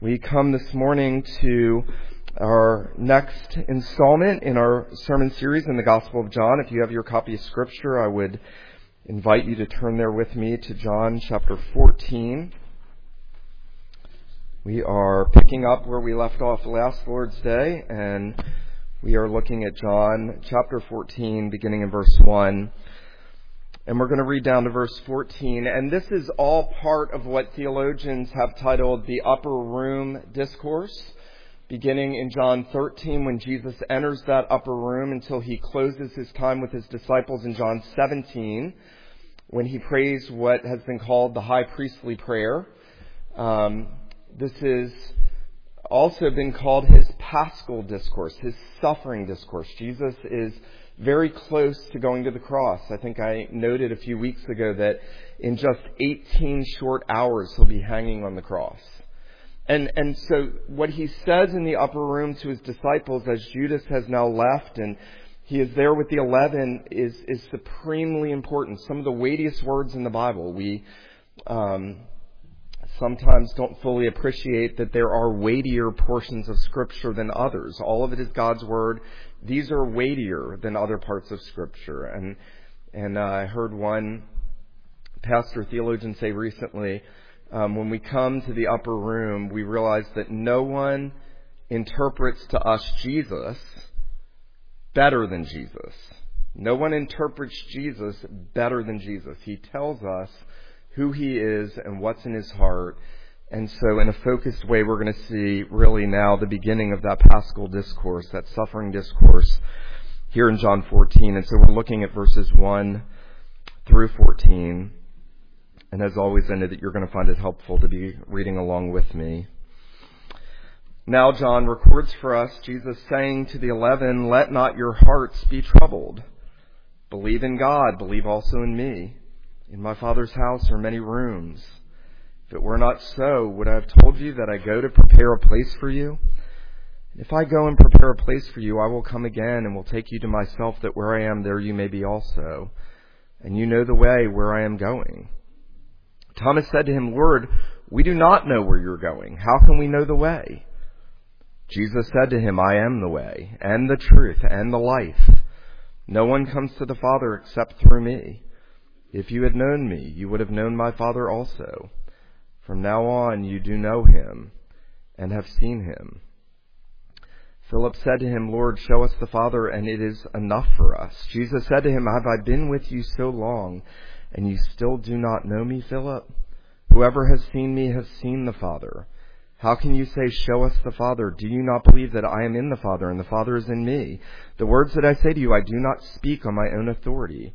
We come this morning to our next installment in our sermon series in the Gospel of John. If you have your copy of Scripture, I would invite you to turn there with me to John chapter 14. We are picking up where we left off last Lord's Day, and we are looking at John chapter 14, beginning in verse 1. And we're going to read down to verse 14. And this is all part of what theologians have titled the Upper Room Discourse, beginning in John 13 when Jesus enters that upper room until he closes his time with his disciples in John 17 when he prays what has been called the high priestly prayer. This has also been called his paschal discourse, his suffering discourse. Jesus is very close to going to the cross. I think I noted a few weeks ago that in just 18 short hours, he'll be hanging on the cross. And so what he says in the upper room to his disciples as Judas has now left and he is there with the 11 is supremely important. Some of the weightiest words in the Bible. We sometimes don't fully appreciate that there are weightier portions of Scripture than others. All of it is God's Word. These are weightier than other parts of Scripture. And I heard one pastor theologian say recently, when we come to the upper room, we realize that no one interprets to us Jesus better than Jesus. No one interprets Jesus better than Jesus. He tells us who he is and what's in his heart. And so in a focused way, we're going to see really now the beginning of that paschal discourse, that suffering discourse here in John 14. And so we're looking at verses 1 through 14. And as always, I know that you're going to find it helpful to be reading along with me. Now John records for us Jesus saying to the 11, "Let not your hearts be troubled. Believe in God, believe also in me. In my Father's house are many rooms. If it were not so, would I have told you that I go to prepare a place for you? If I go and prepare a place for you, I will come again and will take you to myself, that where I am, there you may be also. And you know the way where I am going." Thomas said to him, "Lord, we do not know where you're going. How can we know the way?" Jesus said to him, "I am the way and the truth and the life. No one comes to the Father except through me. If you had known me, you would have known my Father also. From now on, you do know him and have seen him." Philip said to him, "Lord, show us the Father, and it is enough for us." Jesus said to him, "Have I been with you so long, and you still do not know me, Philip? Whoever has seen me has seen the Father. How can you say, 'Show us the Father'? Do you not believe that I am in the Father and the Father is in me? The words that I say to you, I do not speak on my own authority,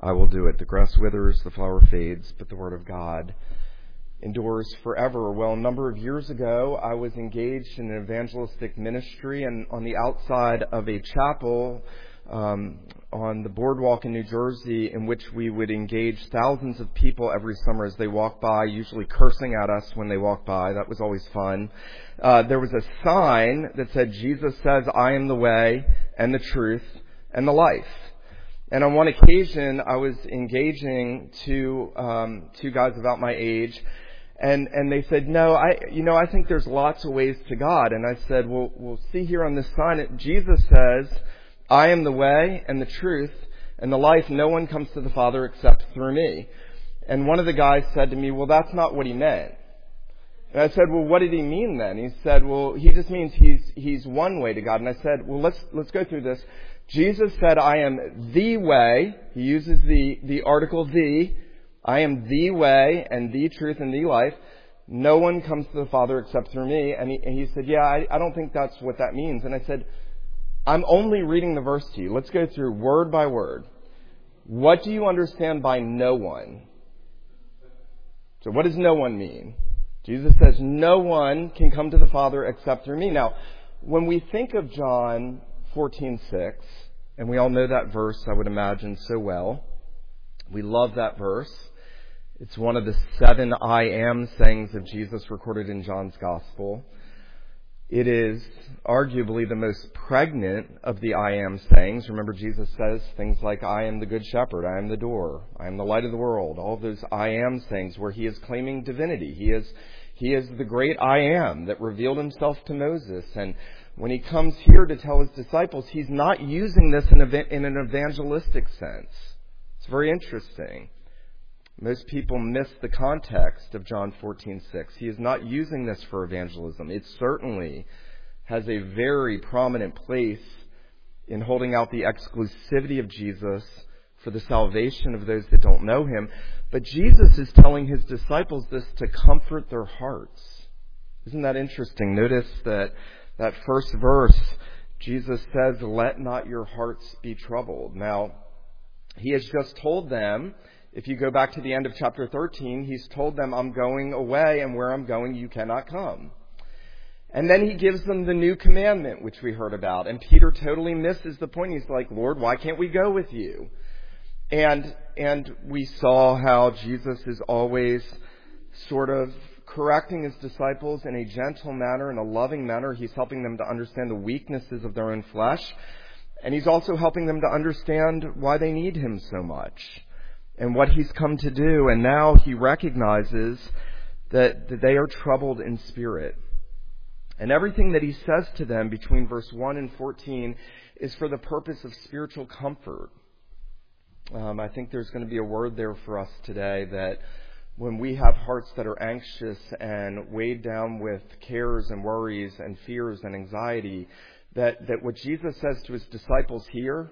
I will do it." The grass withers, the flower fades, but the Word of God endures forever. Well, a number of years ago, I was engaged in an evangelistic ministry, and on the outside of a chapel on the boardwalk in New Jersey, in which we would engage thousands of people every summer as they walked by, usually cursing at us when they walked by. That was always fun. There was a sign that said, "Jesus says, I am the way and the truth and the life." And on one occasion, I was engaging two guys about my age, and they said, "No, I think there's lots of ways to God." And I said, "Well, we'll see here on this sign. Jesus says, 'I am the way and the truth and the life. No one comes to the Father except through me.'" And one of the guys said to me, "Well, that's not what he meant." And I said, "Well, what did he mean then?" He said, "Well, he just means he's one way to God." And I said, "Well, let's go through this. Jesus said, 'I am the way.'" He uses the article "the." "I am the way and the truth and the life. No one comes to the Father except through me." And he said, "Yeah, I don't think that's what that means." And I said, "I'm only reading the verse to you. Let's go through word by word. What do you understand by no one? So what does no one mean? Jesus says, no one can come to the Father except through me. Now, when we think of John 14:6, and we all know that verse, I would imagine, so well. We love that verse. It's one of the 7 I am sayings of Jesus recorded in John's Gospel. It is arguably the most pregnant of the I am sayings. Remember, Jesus says things like, I am the good shepherd, I am the door, I am the light of the world. All of those I am sayings where he is claiming divinity. He is the great I am that revealed himself to Moses. And when he comes here to tell his disciples, he's not using this in an evangelistic sense. It's very interesting. Most people miss the context of John 14:6. He is not using this for evangelism. It certainly has a very prominent place in holding out the exclusivity of Jesus for the salvation of those that don't know him. But Jesus is telling his disciples this to comfort their hearts. Isn't that interesting? Notice that first verse, Jesus says, let not your hearts be troubled. Now, he has just told them, if you go back to the end of chapter 13, he's told them, I'm going away, and where I'm going, you cannot come. And then he gives them the new commandment, which we heard about. And Peter totally misses the point. He's like, Lord, why can't we go with you? And we saw how Jesus is always sort of correcting his disciples in a gentle manner, in a loving manner. He's helping them to understand the weaknesses of their own flesh. And he's also helping them to understand why they need him so much and what he's come to do. And now he recognizes that they are troubled in spirit. And everything that he says to them between verse 1 and 14 is for the purpose of spiritual comfort. I think there's going to be a word there for us today that when we have hearts that are anxious and weighed down with cares and worries and fears and anxiety, that what Jesus says to his disciples here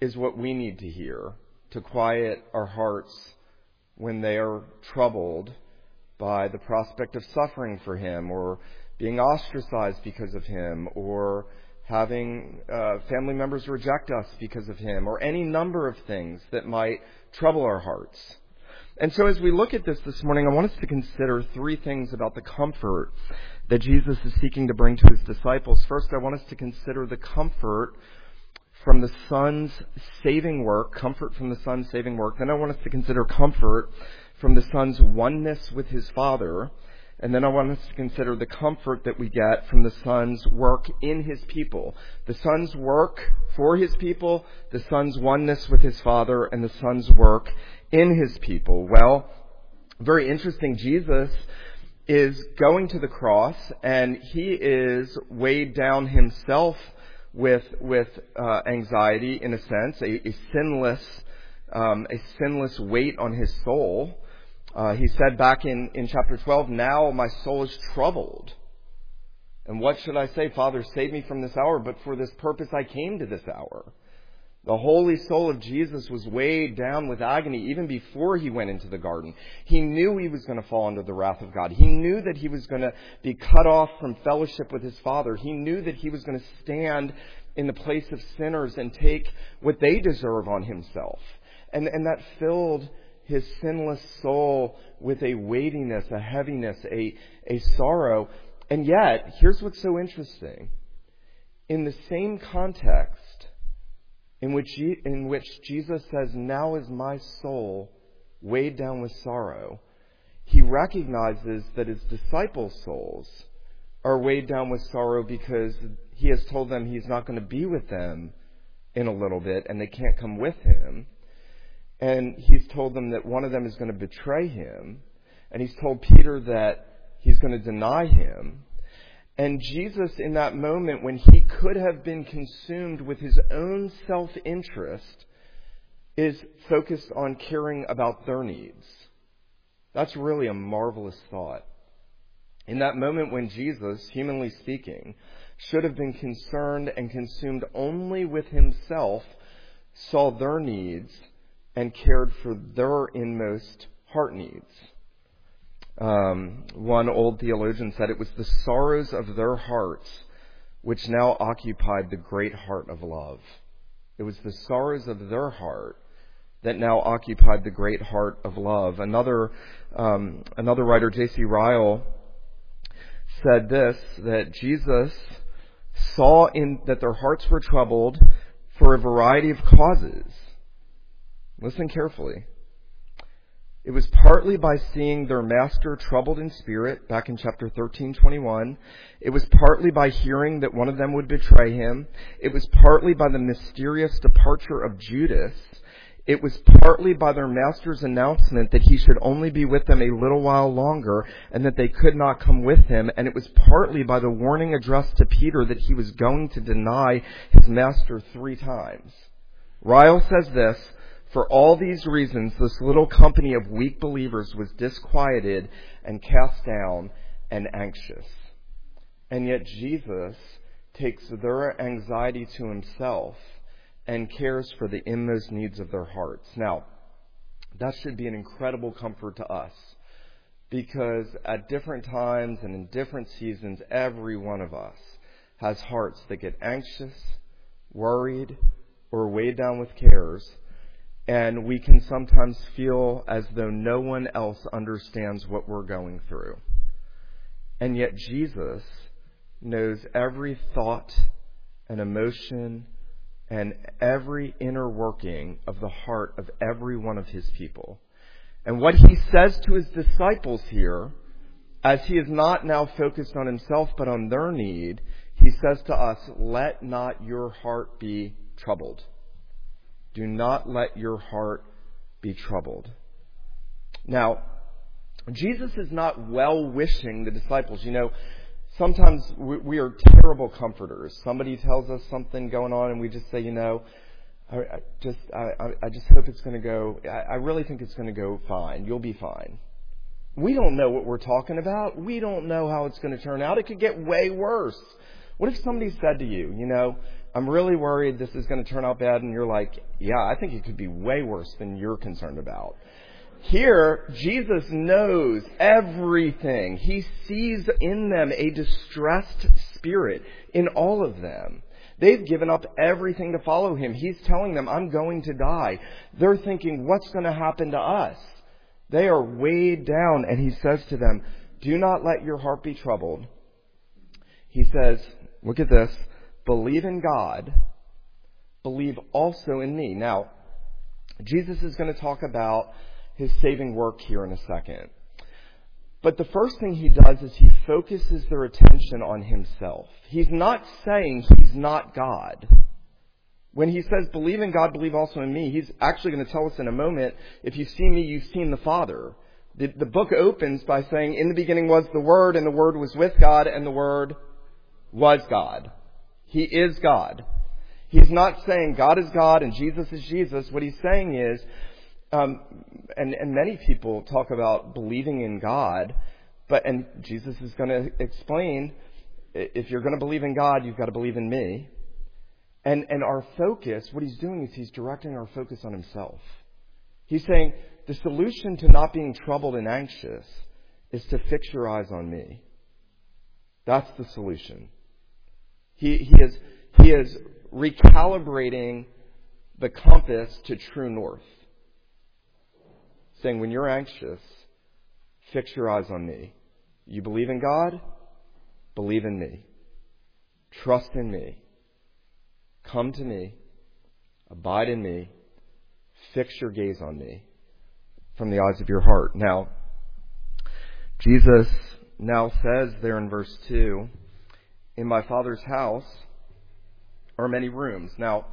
is what we need to hear to quiet our hearts when they are troubled by the prospect of suffering for him or being ostracized because of him or having family members reject us because of him or any number of things that might trouble our hearts. And so as we look at this morning, I want us to consider three things about the comfort that Jesus is seeking to bring to his disciples. First, I want us to consider the comfort from the Son's saving work, comfort from the Son's saving work. Then I want us to consider comfort from the Son's oneness with his Father. And then I want us to consider the comfort that we get from the Son's work in his people. The Son's work for his people, the Son's oneness with his Father, and the Son's work in his people. Well, very interesting. Jesus is going to the cross, and he is weighed down himself with anxiety, in a sense, a sinless weight on his soul. He said back in chapter 12, now my soul is troubled. And what should I say? Father, save me from this hour, but for this purpose I came to this hour. The holy soul of Jesus was weighed down with agony even before he went into the garden. He knew he was going to fall under the wrath of God. He knew that he was going to be cut off from fellowship with his Father. He knew that he was going to stand in the place of sinners and take what they deserve on himself. And that filled his sinless soul with a weightiness, a heaviness, a sorrow. And yet, here's what's so interesting. In the same context, in which Jesus says, now is my soul weighed down with sorrow, he recognizes that his disciples' souls are weighed down with sorrow because he has told them he's not going to be with them in a little bit and they can't come with him. And he's told them that one of them is going to betray him. And he's told Peter that he's going to deny him. And Jesus, in that moment when he could have been consumed with his own self-interest, is focused on caring about their needs. That's really a marvelous thought. In that moment when Jesus, humanly speaking, should have been concerned and consumed only with himself, saw their needs and cared for their inmost heart needs. One old theologian said it was the sorrows of their hearts which now occupied the great heart of love. It was the sorrows of their heart that now occupied the great heart of love. Another writer, J.C. Ryle, said this, that Jesus saw in that their hearts were troubled for a variety of causes. Listen carefully. It was partly by seeing their master troubled in spirit, back in chapter 13:21. It was partly by hearing that one of them would betray him. It was partly by the mysterious departure of Judas. It was partly by their master's announcement that he should only be with them a little while longer and that they could not come with him. And it was partly by the warning addressed to Peter that he was going to deny his master 3 times. Ryle says this, "For all these reasons, this little company of weak believers was disquieted and cast down and anxious." And yet Jesus takes their anxiety to himself and cares for the inmost needs of their hearts. Now, that should be an incredible comfort to us, because at different times and in different seasons, every one of us has hearts that get anxious, worried, or weighed down with cares. And we can sometimes feel as though no one else understands what we're going through. And yet Jesus knows every thought and emotion and every inner working of the heart of every one of his people. And what he says to his disciples here, as he is not now focused on himself but on their need, he says to us, "Let not your heart be troubled." Do not let your heart be troubled. Now, Jesus is not well-wishing the disciples. You know, sometimes we are terrible comforters. Somebody tells us something going on and we just say, you know, I just hope it's going to go, I really think it's going to go fine. You'll be fine. We don't know what we're talking about. We don't know how it's going to turn out. It could get way worse. What if somebody said to you, you know, "I'm really worried this is going to turn out bad," and you're like, "Yeah, I think it could be way worse than you're concerned about." Here, Jesus knows everything. He sees in them a distressed spirit, in all of them. They've given up everything to follow him. He's telling them, "I'm going to die." They're thinking, "What's going to happen to us?" They are weighed down, and he says to them, "Do not let your heart be troubled." He says, look at this, "Believe in God, believe also in me." Now, Jesus is going to talk about his saving work here in a second. But the first thing he does is he focuses their attention on himself. He's not saying he's not God. When he says, "Believe in God, believe also in me," he's actually going to tell us in a moment, "If you've seen me, you've seen the Father." The book opens by saying, "In the beginning was the Word, and the Word was with God, and the Word was God." He is God. He's not saying God is God and Jesus is Jesus. What he's saying is, and many people talk about believing in God, and Jesus is going to explain, if you're going to believe in God, you've got to believe in me. And our focus, what he's doing is he's directing our focus on himself. He's saying the solution to not being troubled and anxious is to fix your eyes on me. That's the solution. He is recalibrating the compass to true north, saying, when you're anxious, fix your eyes on me. You believe in God? Believe in me. Trust in me. Come to me. Abide in me. Fix your gaze on me from the eyes of your heart. Now, Jesus now says there in verse 2, "In my Father's house are many rooms." Now,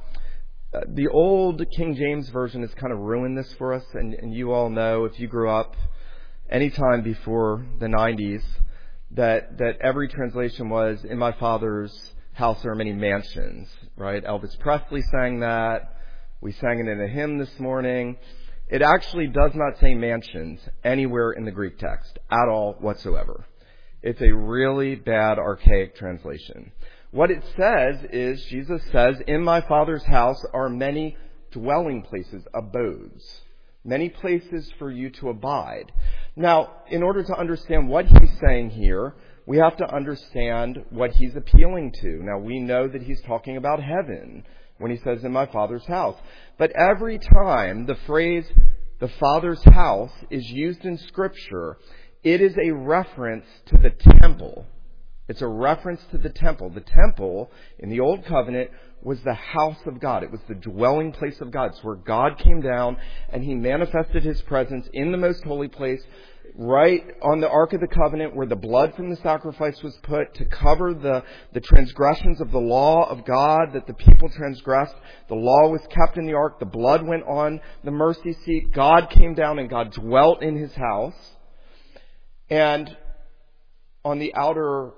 the old King James Version has kind of ruined this for us. And you all know, if you grew up any time before the 90s, that every translation was, "In my Father's house are many mansions," right? Elvis Presley sang that. We sang it in a hymn this morning. It actually does not say mansions anywhere in the Greek text at all whatsoever. It's a really bad, archaic translation. What it says is, Jesus says, "In my Father's house are many dwelling places," abodes, "many places for you to abide." Now, in order to understand what he's saying here, we have to understand what he's appealing to. Now, we know that he's talking about heaven. when he says, in my Father's house. But every time the phrase, the Father's house, is used in Scripture, it is a reference to the temple. It's a reference to the temple. The temple in the Old Covenant was the house of God. It was the dwelling place of God. It's where God came down and he manifested his presence in the most holy place, right on the Ark of the Covenant, where the blood from the sacrifice was put to cover the transgressions of the law of God that the people transgressed. The law was kept in the Ark. The blood went on the mercy seat. God came down and God dwelt in his house. And on the outer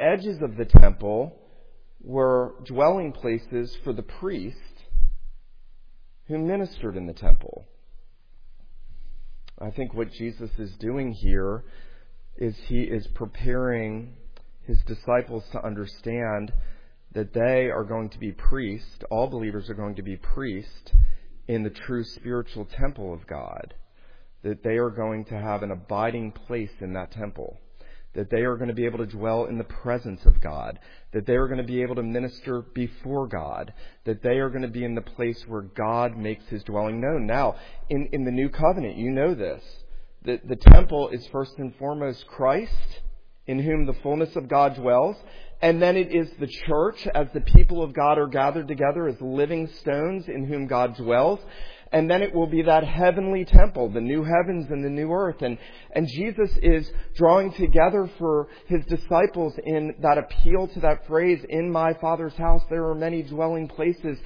edges of the temple were dwelling places for the priests who ministered in the temple. I think what Jesus is doing here is he is preparing his disciples to understand that they are going to be priests. All believers are going to be priests in the true spiritual temple of God, that they are going to have an abiding place in that temple, that they are going to be able to dwell in the presence of God, that they are going to be able to minister before God, that they are going to be in the place where God makes his dwelling known. Now, in the New Covenant, you know this, that the temple is first and foremost Christ, in whom the fullness of God dwells, and then it is the church, as the people of God are gathered together as living stones in whom God dwells. And then it will be that heavenly temple, the new heavens and the new earth. And Jesus is drawing together for his disciples in that appeal to that phrase, in my Father's house there are many dwelling places,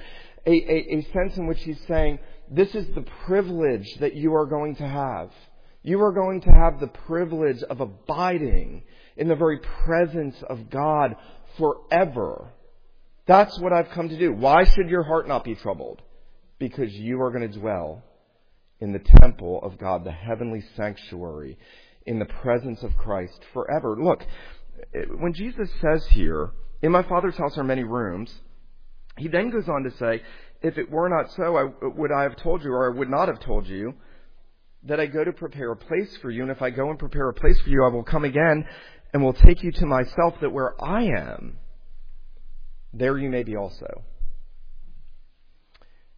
a sense in which he's saying, this is the privilege that you are going to have. You are going to have the privilege of abiding in the very presence of God forever. That's what I've come to do. Why should your heart not be troubled? Because you are going to dwell in the temple of God, the heavenly sanctuary, in the presence of Christ forever. Look, when Jesus says here, in my Father's house are many rooms, he then goes on to say, if it were not so, would I have told you, or I would not have told you, that I go to prepare a place for you, and if I go and prepare a place for you, I will come again and will take you to myself, that where I am, there you may be also.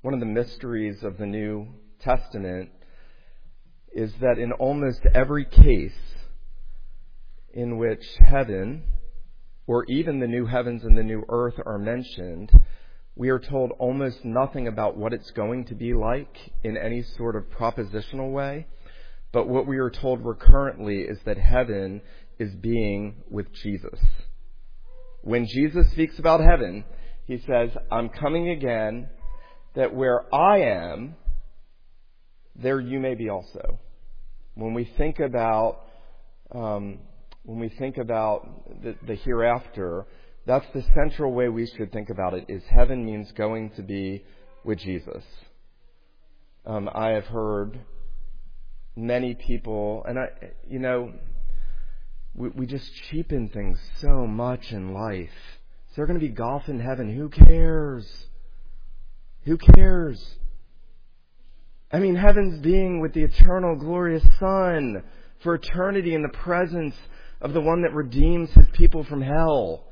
One of the mysteries of the New Testament is that in almost every case in which heaven, or even the new heavens and the new earth, are mentioned, we are told almost nothing about what it's going to be like in any sort of propositional way. But what we are told recurrently is that heaven is being with Jesus. When Jesus speaks about heaven, he says, I'm coming again, that where I am, there you may be also. When we think about the hereafter, that's the central way we should think about it. Is heaven means going to be with Jesus. I have heard many people, and we just cheapen things so much in life. Is there going to be golf in heaven? Who cares? Who cares? I mean, heaven's being with the eternal, glorious Son for eternity in the presence of the one that redeems his people from hell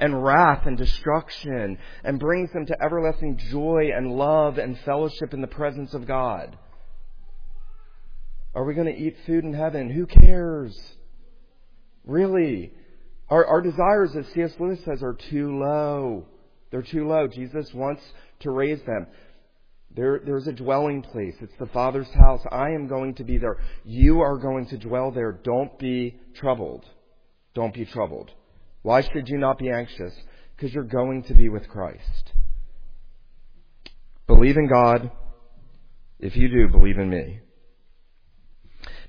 and wrath and destruction and brings them to everlasting joy and love and fellowship in the presence of God. Are we going to eat food in heaven? Who cares? Really? Our desires, as C.S. Lewis says, are too low. They're too low. Jesus wants to raise them. There's a dwelling place. It's the Father's house. I am going to be there. You are going to dwell there. Don't be troubled. Don't be troubled. Why should you not be anxious? Because you're going to be with Christ. Believe in God. If you do, believe in me.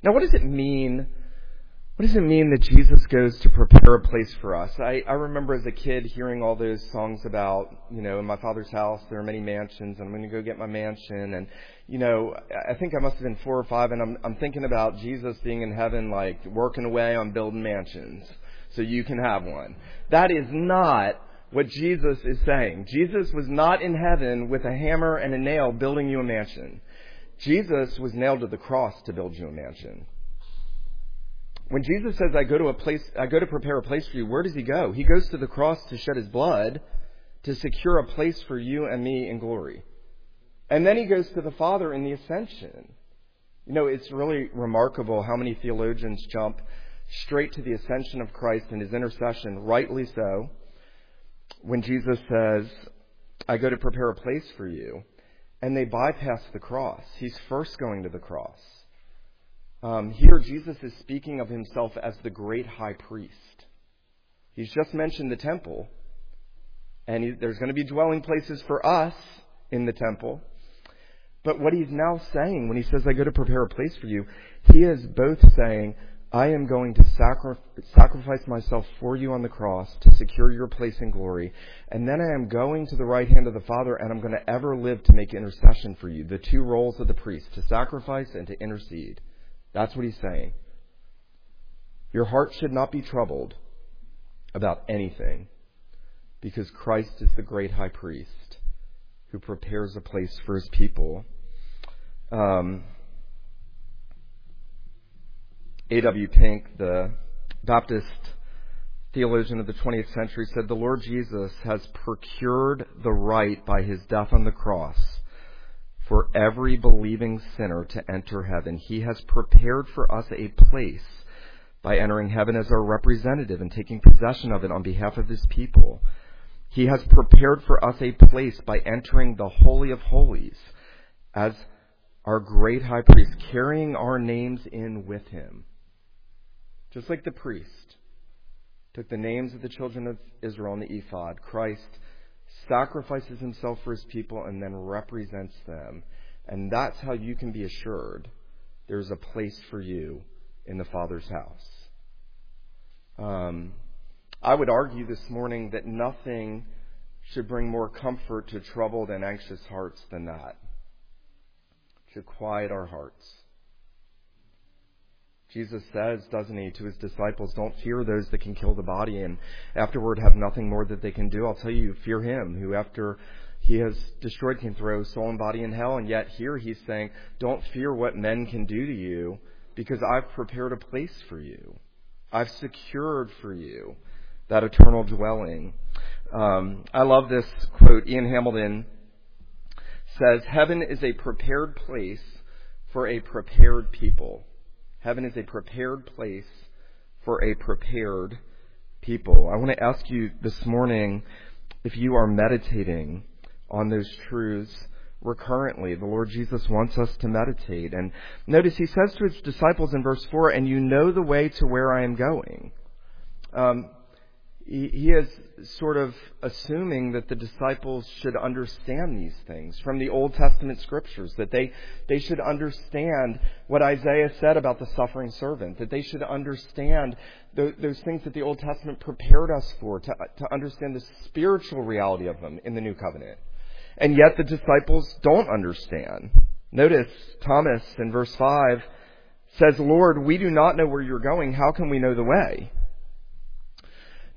Now, what does it mean? What does it mean that Jesus goes to prepare a place for us? I remember as a kid hearing all those songs about, in my Father's house there are many mansions, and I'm going to go get my mansion. And, I think I must have been 4 or 5, and I'm thinking about Jesus being in heaven, like working away on building mansions so you can have one. That is not what Jesus is saying. Jesus was not in heaven with a hammer and a nail building you a mansion. Jesus was nailed to the cross to build you a mansion. When Jesus says, I go to prepare a place for you, where does he go? He goes to the cross to shed his blood, to secure a place for you and me in glory. And then he goes to the Father in the ascension. You know, it's really remarkable how many theologians jump straight to the ascension of Christ and his intercession, rightly so, when Jesus says, I go to prepare a place for you, and they bypass the cross. He's first going to the cross. Here, Jesus is speaking of himself as the great high priest. He's just mentioned the temple, and there's going to be dwelling places for us in the temple. But what he's now saying when he says, I go to prepare a place for you, he is both saying, I am going to sacrifice myself for you on the cross to secure your place in glory. And then I am going to the right hand of the Father, and I'm going to ever live to make intercession for you. The two roles of the priest, to sacrifice and to intercede. That's what he's saying. Your heart should not be troubled about anything, because Christ is the great high priest who prepares a place for his people. A.W. Pink, the Baptist theologian of the 20th century, said, the Lord Jesus has procured the right by his death on the cross for every believing sinner to enter heaven. He has prepared for us a place by entering heaven as our representative and taking possession of it on behalf of his people. He has prepared for us a place by entering the Holy of Holies as our great high priest, carrying our names in with him. Just like the priest took the names of the children of Israel in the ephod, Christ sacrifices himself for his people and then represents them. And that's how you can be assured there's a place for you in the Father's house. I would argue this morning that nothing should bring more comfort to troubled and anxious hearts than that. It should quiet our hearts. Jesus says, doesn't he, to his disciples, don't fear those that can kill the body and afterward have nothing more that they can do. I'll tell you, fear him who after he has destroyed can throw soul and body in hell. And yet here he's saying, don't fear what men can do to you, because I've prepared a place for you. I've secured for you that eternal dwelling. I love this quote. Ian Hamilton says, heaven is a prepared place for a prepared people. Heaven is a prepared place for a prepared people. I want to ask you this morning if you are meditating on those truths recurrently. The Lord Jesus wants us to meditate. And notice he says to his disciples in verse 4, and you know the way to where I am going. He is sort of assuming that the disciples should understand these things from the Old Testament scriptures, that they should understand what Isaiah said about the suffering servant, that they should understand those things that the Old Testament prepared us for, to understand the spiritual reality of them in the New Covenant. And yet the disciples don't understand. Notice Thomas in verse 5 says, Lord, we do not know where you're going. How can we know the way?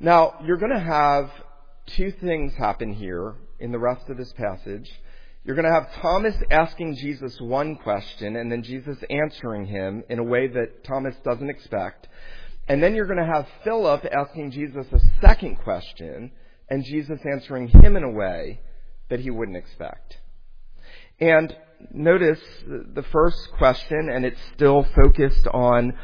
Now, you're going to have two things happen here in the rest of this passage. You're going to have Thomas asking Jesus one question and then Jesus answering him in a way that Thomas doesn't expect. And then you're going to have Philip asking Jesus a second question and Jesus answering him in a way that he wouldn't expect. And notice the first question, and it's still focused on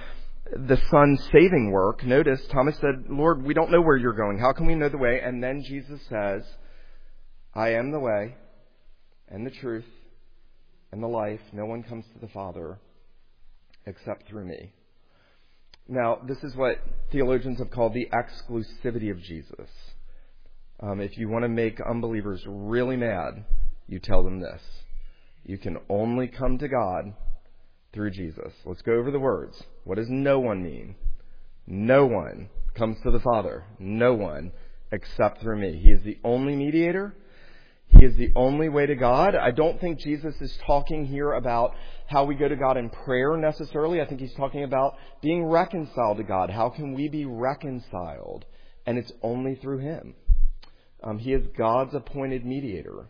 the Son's saving work. Notice Thomas said, Lord, we don't know where you're going. How can we know the way? And then Jesus says, I am the way and the truth and the life. No one comes to the Father except through me. Now, this is what theologians have called the exclusivity of Jesus. If you want to make unbelievers really mad, you tell them this. You can only come to God through Jesus. Let's go over the words. What does no one mean? No one comes to the Father. No one except through me. He is the only mediator. He is the only way to God. I don't think Jesus is talking here about how we go to God in prayer necessarily. I think he's talking about being reconciled to God. How can we be reconciled? And it's only through him. He is God's appointed mediator.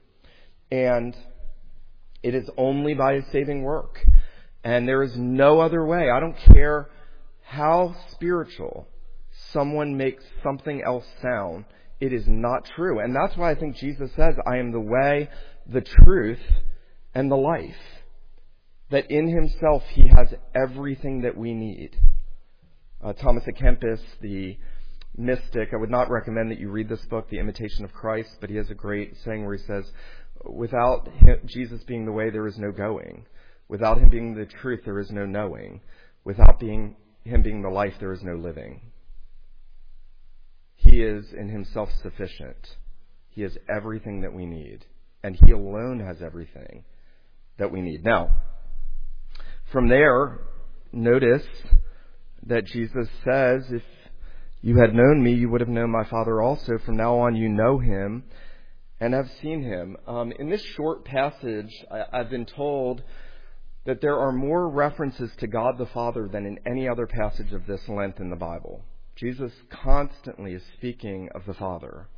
And it is only by his saving work. And there is no other way. I don't care how spiritual someone makes something else sound. it is not true. And that's why I think Jesus says, I am the way, the truth, and the life. That in himself he has everything that we need. Thomas à Kempis, the mystic, I would not recommend that you read this book, The Imitation of Christ, but he has a great saying where he says, without him, Jesus being the way, there is no going. Without him being the truth, there is no knowing. Without him being the life, there is no living. He is in himself sufficient. He is everything that we need. And he alone has everything that we need. Now, from there, notice that Jesus says, if you had known me, you would have known my Father also. From now on, you know him and have seen him. In this short passage, I've been told that there are more references to God the Father than in any other passage of this length in the Bible. Jesus constantly is speaking of the Father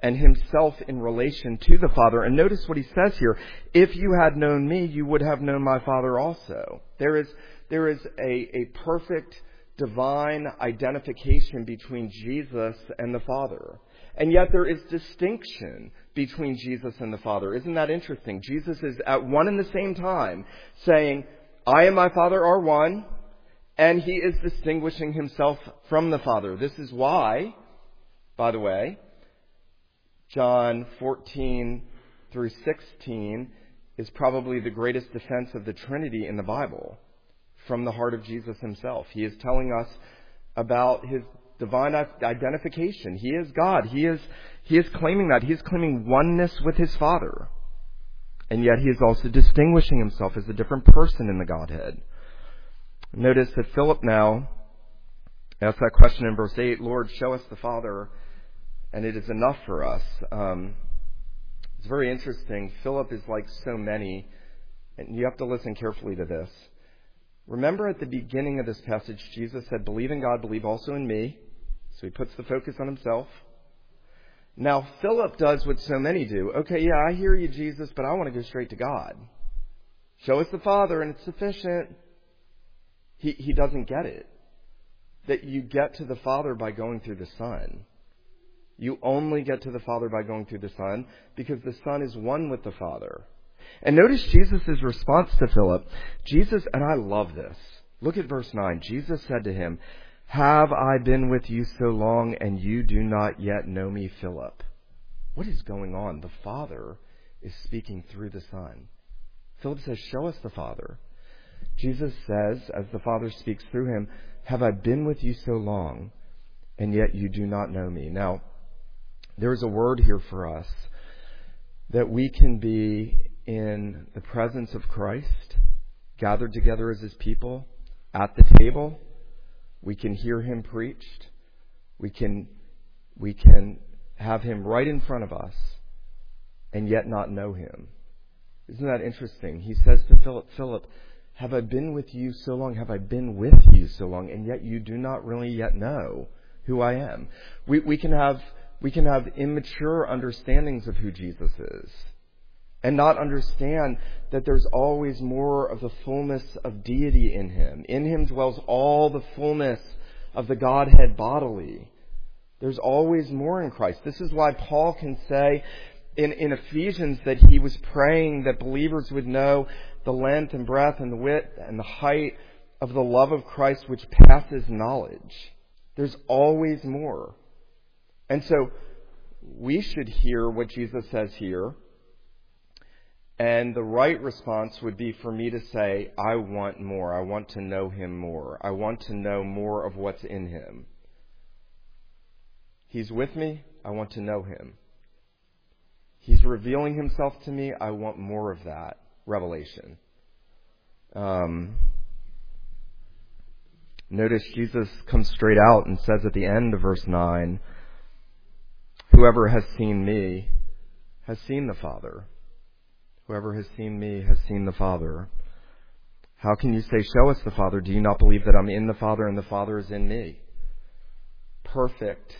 and himself in relation to the Father. And notice what he says here. If you had known me, you would have known my Father also. There is a perfect divine identification between Jesus and the Father. And yet there is distinction between Jesus and the Father. Isn't that interesting? Jesus is at one and the same time saying, I and my Father are one, and he is distinguishing himself from the Father. This is why, by the way, John 14 through 16 is probably the greatest defense of the Trinity in the Bible from the heart of Jesus himself. He is telling us about his divine identification. He is God. He is claiming that. He is claiming oneness with his Father. And yet he is also distinguishing himself as a different person in the Godhead. Notice that Philip now asks that question in verse 8, Lord, show us the Father, and it is enough for us. It's very interesting. Philip is like so many, and you have to listen carefully to this. Remember at the beginning of this passage, Jesus said, believe in God, believe also in me. So he puts the focus on himself. Now, Philip does what so many do. Okay, yeah, I hear you, Jesus, but I want to go straight to God. Show us the Father and it's sufficient. He doesn't get it. That you get to the Father by going through the Son. You only get to the Father by going through the Son because the Son is one with the Father. And notice Jesus' response to Philip. Jesus, and I love this. Look at verse 9. Jesus said to him, have I been with you so long and you do not yet know me, Philip? What is going on? The Father is speaking through the Son. Philip says, show us the Father. Jesus says, as the Father speaks through him, have I been with you so long and yet you do not know me? Now, there is a word here for us that we can be in the presence of Christ, gathered together as his people, at the table. We can hear him preached. We can have him right in front of us and yet not know him. Isn't that interesting? He says to Philip, Philip, have I been with you so long? Have I been with you so long? And yet you do not really yet know who I am. We can have immature understandings of who Jesus is. And not understand that there's always more of the fullness of deity in him. In him dwells all the fullness of the Godhead bodily. There's always more in Christ. This is why Paul can say in Ephesians that he was praying that believers would know the length and breadth and the width and the height of the love of Christ which passes knowledge. There's always more. And so we should hear what Jesus says here. And the right response would be for me to say, I want more. I want to know him more. I want to know more of what's in him. He's with me. I want to know him. He's revealing himself to me. I want more of that revelation. Notice Jesus comes straight out and says at the end of verse 9, whoever has seen me has seen the Father. Whoever has seen me has seen the Father. How can you say, show us the Father? Do you not believe that I'm in the Father and the Father is in me? Perfect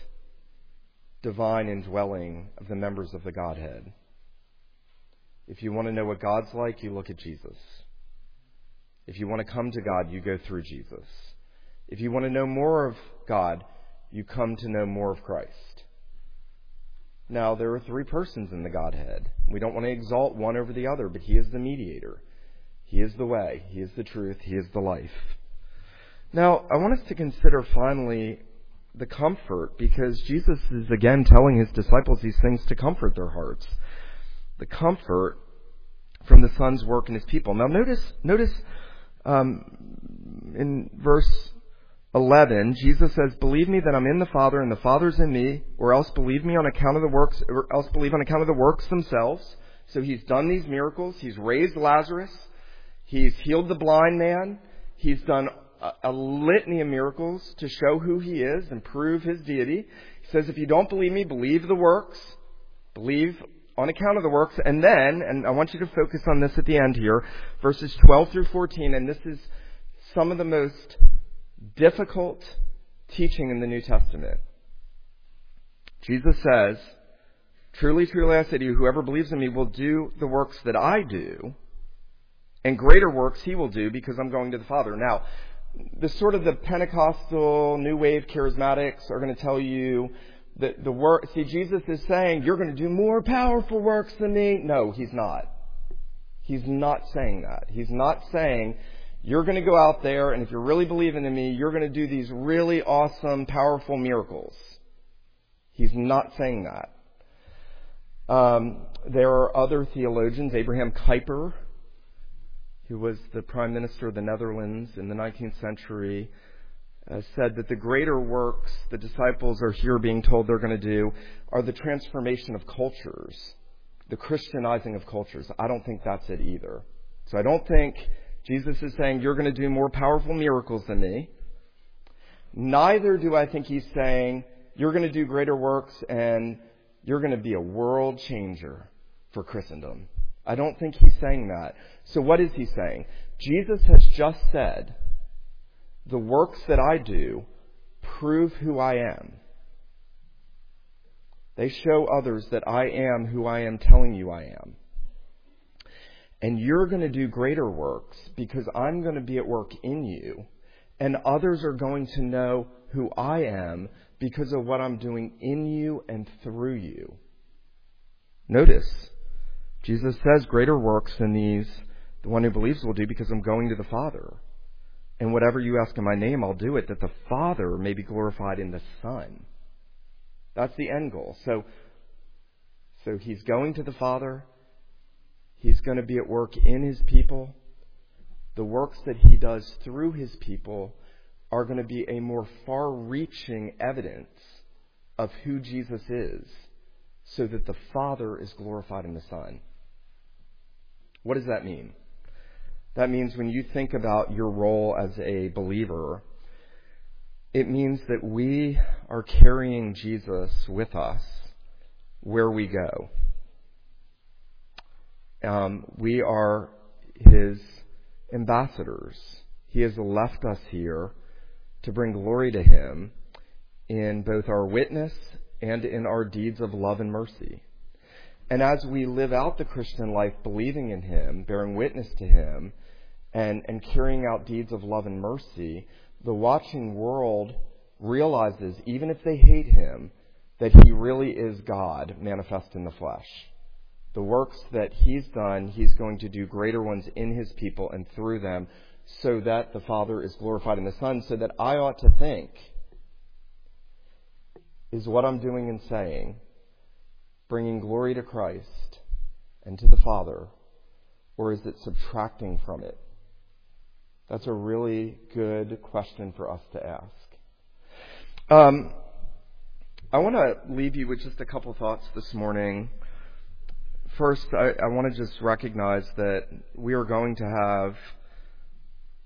divine indwelling of the members of the Godhead. If you want to know what God's like, you look at Jesus. If you want to come to God, you go through Jesus. If you want to know more of God, you come to know more of Christ. Now, there are three persons in the Godhead. We don't want to exalt one over the other, but he is the mediator. He is the way. He is the truth. He is the life. Now, I want us to consider finally the comfort, because Jesus is again telling his disciples these things to comfort their hearts. The comfort from the Son's work in his people. Now, notice in verse 11, Jesus says, "Believe me that I'm in the Father and the Father's in me, or else believe me on account of the works, or else believe on account of the works themselves." So he's done these miracles. He's raised Lazarus. He's healed the blind man. He's done a litany of miracles to show who he is and prove his deity. He says, if you don't believe me, believe the works. Believe on account of the works. And then, and I want you to focus on this at the end here, verses 12 through 14, and this is some of the most difficult teaching in the New Testament. Jesus says, "Truly, truly, I say to you, whoever believes in me will do the works that I do, and greater works he will do, because I'm going to the Father." Now, the sort of the Pentecostal, New Wave charismatics are going to tell you that the work, see, Jesus is saying, you're going to do more powerful works than me. No, he's not. He's not saying that. He's not saying, you're going to go out there, and if you're really believing in me, you're going to do these really awesome, powerful miracles. He's not saying that. There are other theologians. Abraham Kuyper, who was the prime minister of the Netherlands in the 19th century, said that the greater works the disciples are here being told they're going to do are the transformation of cultures, the Christianizing of cultures. I don't think that's it either. So I don't think Jesus is saying, you're going to do more powerful miracles than me. Neither do I think he's saying, you're going to do greater works and you're going to be a world changer for Christendom. I don't think he's saying that. So what is he saying? Jesus has just said, the works that I do prove who I am. They show others that I am who I am telling you I am. And you're going to do greater works because I'm going to be at work in you. And others are going to know who I am because of what I'm doing in you and through you. Notice, Jesus says greater works than these the one who believes will do because I'm going to the Father. And whatever you ask in my name, I'll do it, that the Father may be glorified in the Son. That's the end goal. So he's going to the Father. He's going to be at work in his people. The works that he does through his people are going to be a more far-reaching evidence of who Jesus is, so that the Father is glorified in the Son. What does that mean? That means when you think about your role as a believer, it means that we are carrying Jesus with us where we go. We are his ambassadors. He has left us here to bring glory to him in both our witness and in our deeds of love and mercy. And as we live out the Christian life, believing in him, bearing witness to him, and carrying out deeds of love and mercy, the watching world realizes, even if they hate him, that he really is God manifest in the flesh. The works that he's done, he's going to do greater ones in his people and through them, so that the Father is glorified in the Son, so that I ought to think, is what I'm doing and saying bringing glory to Christ and to the Father, or is it subtracting from it? That's a really good question for us to ask. I want to leave you with just a couple thoughts this morning. First, I want to just recognize that we are going to have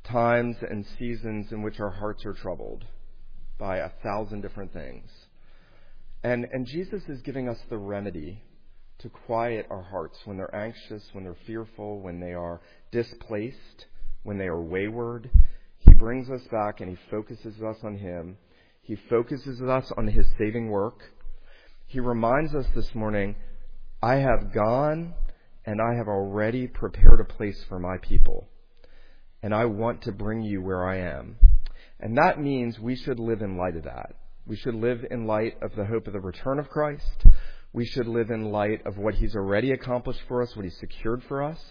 times and seasons in which our hearts are troubled by 1,000 different things. And Jesus is giving us the remedy to quiet our hearts when they're anxious, when they're fearful, when they are displaced, when they are wayward. He brings us back and he focuses us on him. He focuses us on his saving work. He reminds us this morning, I have gone and I have already prepared a place for my people, and I want to bring you where I am. And that means we should live in light of that. We should live in light of the hope of the return of Christ. We should live in light of what he's already accomplished for us, what he's secured for us.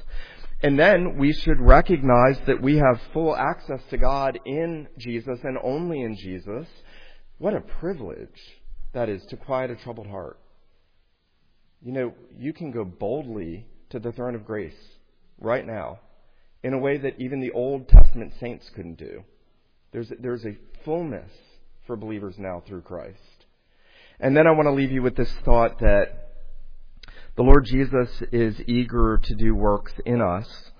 And then we should recognize that we have full access to God in Jesus and only in Jesus. What a privilege that is to quiet a troubled heart. You know, you can go boldly to the throne of grace right now in a way that even the Old Testament saints couldn't do. There's a fullness for believers now through Christ. And then I want to leave you with this thought that the Lord Jesus is eager to do works in us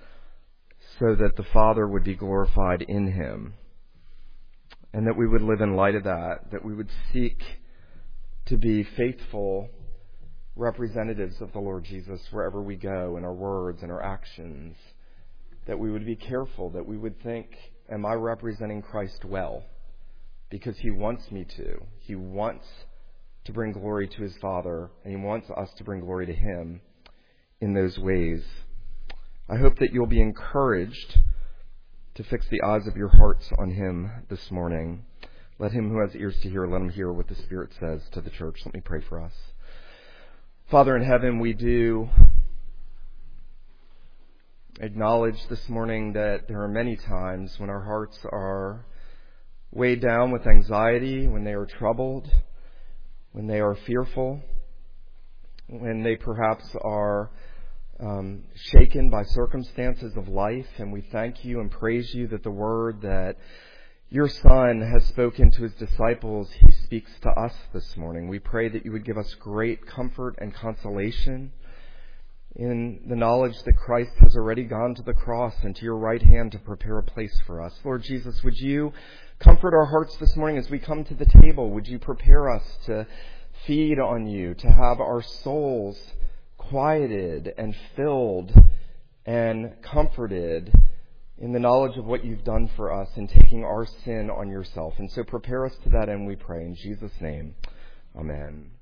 so that the Father would be glorified in him. And that we would live in light of that, that we would seek to be faithful representatives of the Lord Jesus wherever we go, in our words and our actions, that we would be careful, that we would think, am I representing Christ well? Because he wants me to. He wants to bring glory to his Father, and he wants us to bring glory to him in those ways. I hope that you'll be encouraged to fix the eyes of your hearts on him this morning. Let him who has ears to hear, let him hear what the Spirit says to the church. Let me pray for us. Father in heaven, we do acknowledge this morning that there are many times when our hearts are weighed down with anxiety, when they are troubled, when they are fearful, when they perhaps are shaken by circumstances of life. And we thank you and praise you that the word that your Son has spoken to his disciples, he speaks to us this morning. We pray that you would give us great comfort and consolation in the knowledge that Christ has already gone to the cross and to your right hand to prepare a place for us. Lord Jesus, would you comfort our hearts this morning as we come to the table? Would you prepare us to feed on you, to have our souls quieted and filled and comforted in the knowledge of what you've done for us in taking our sin on yourself? And so prepare us to that end, we pray in Jesus' name. Amen.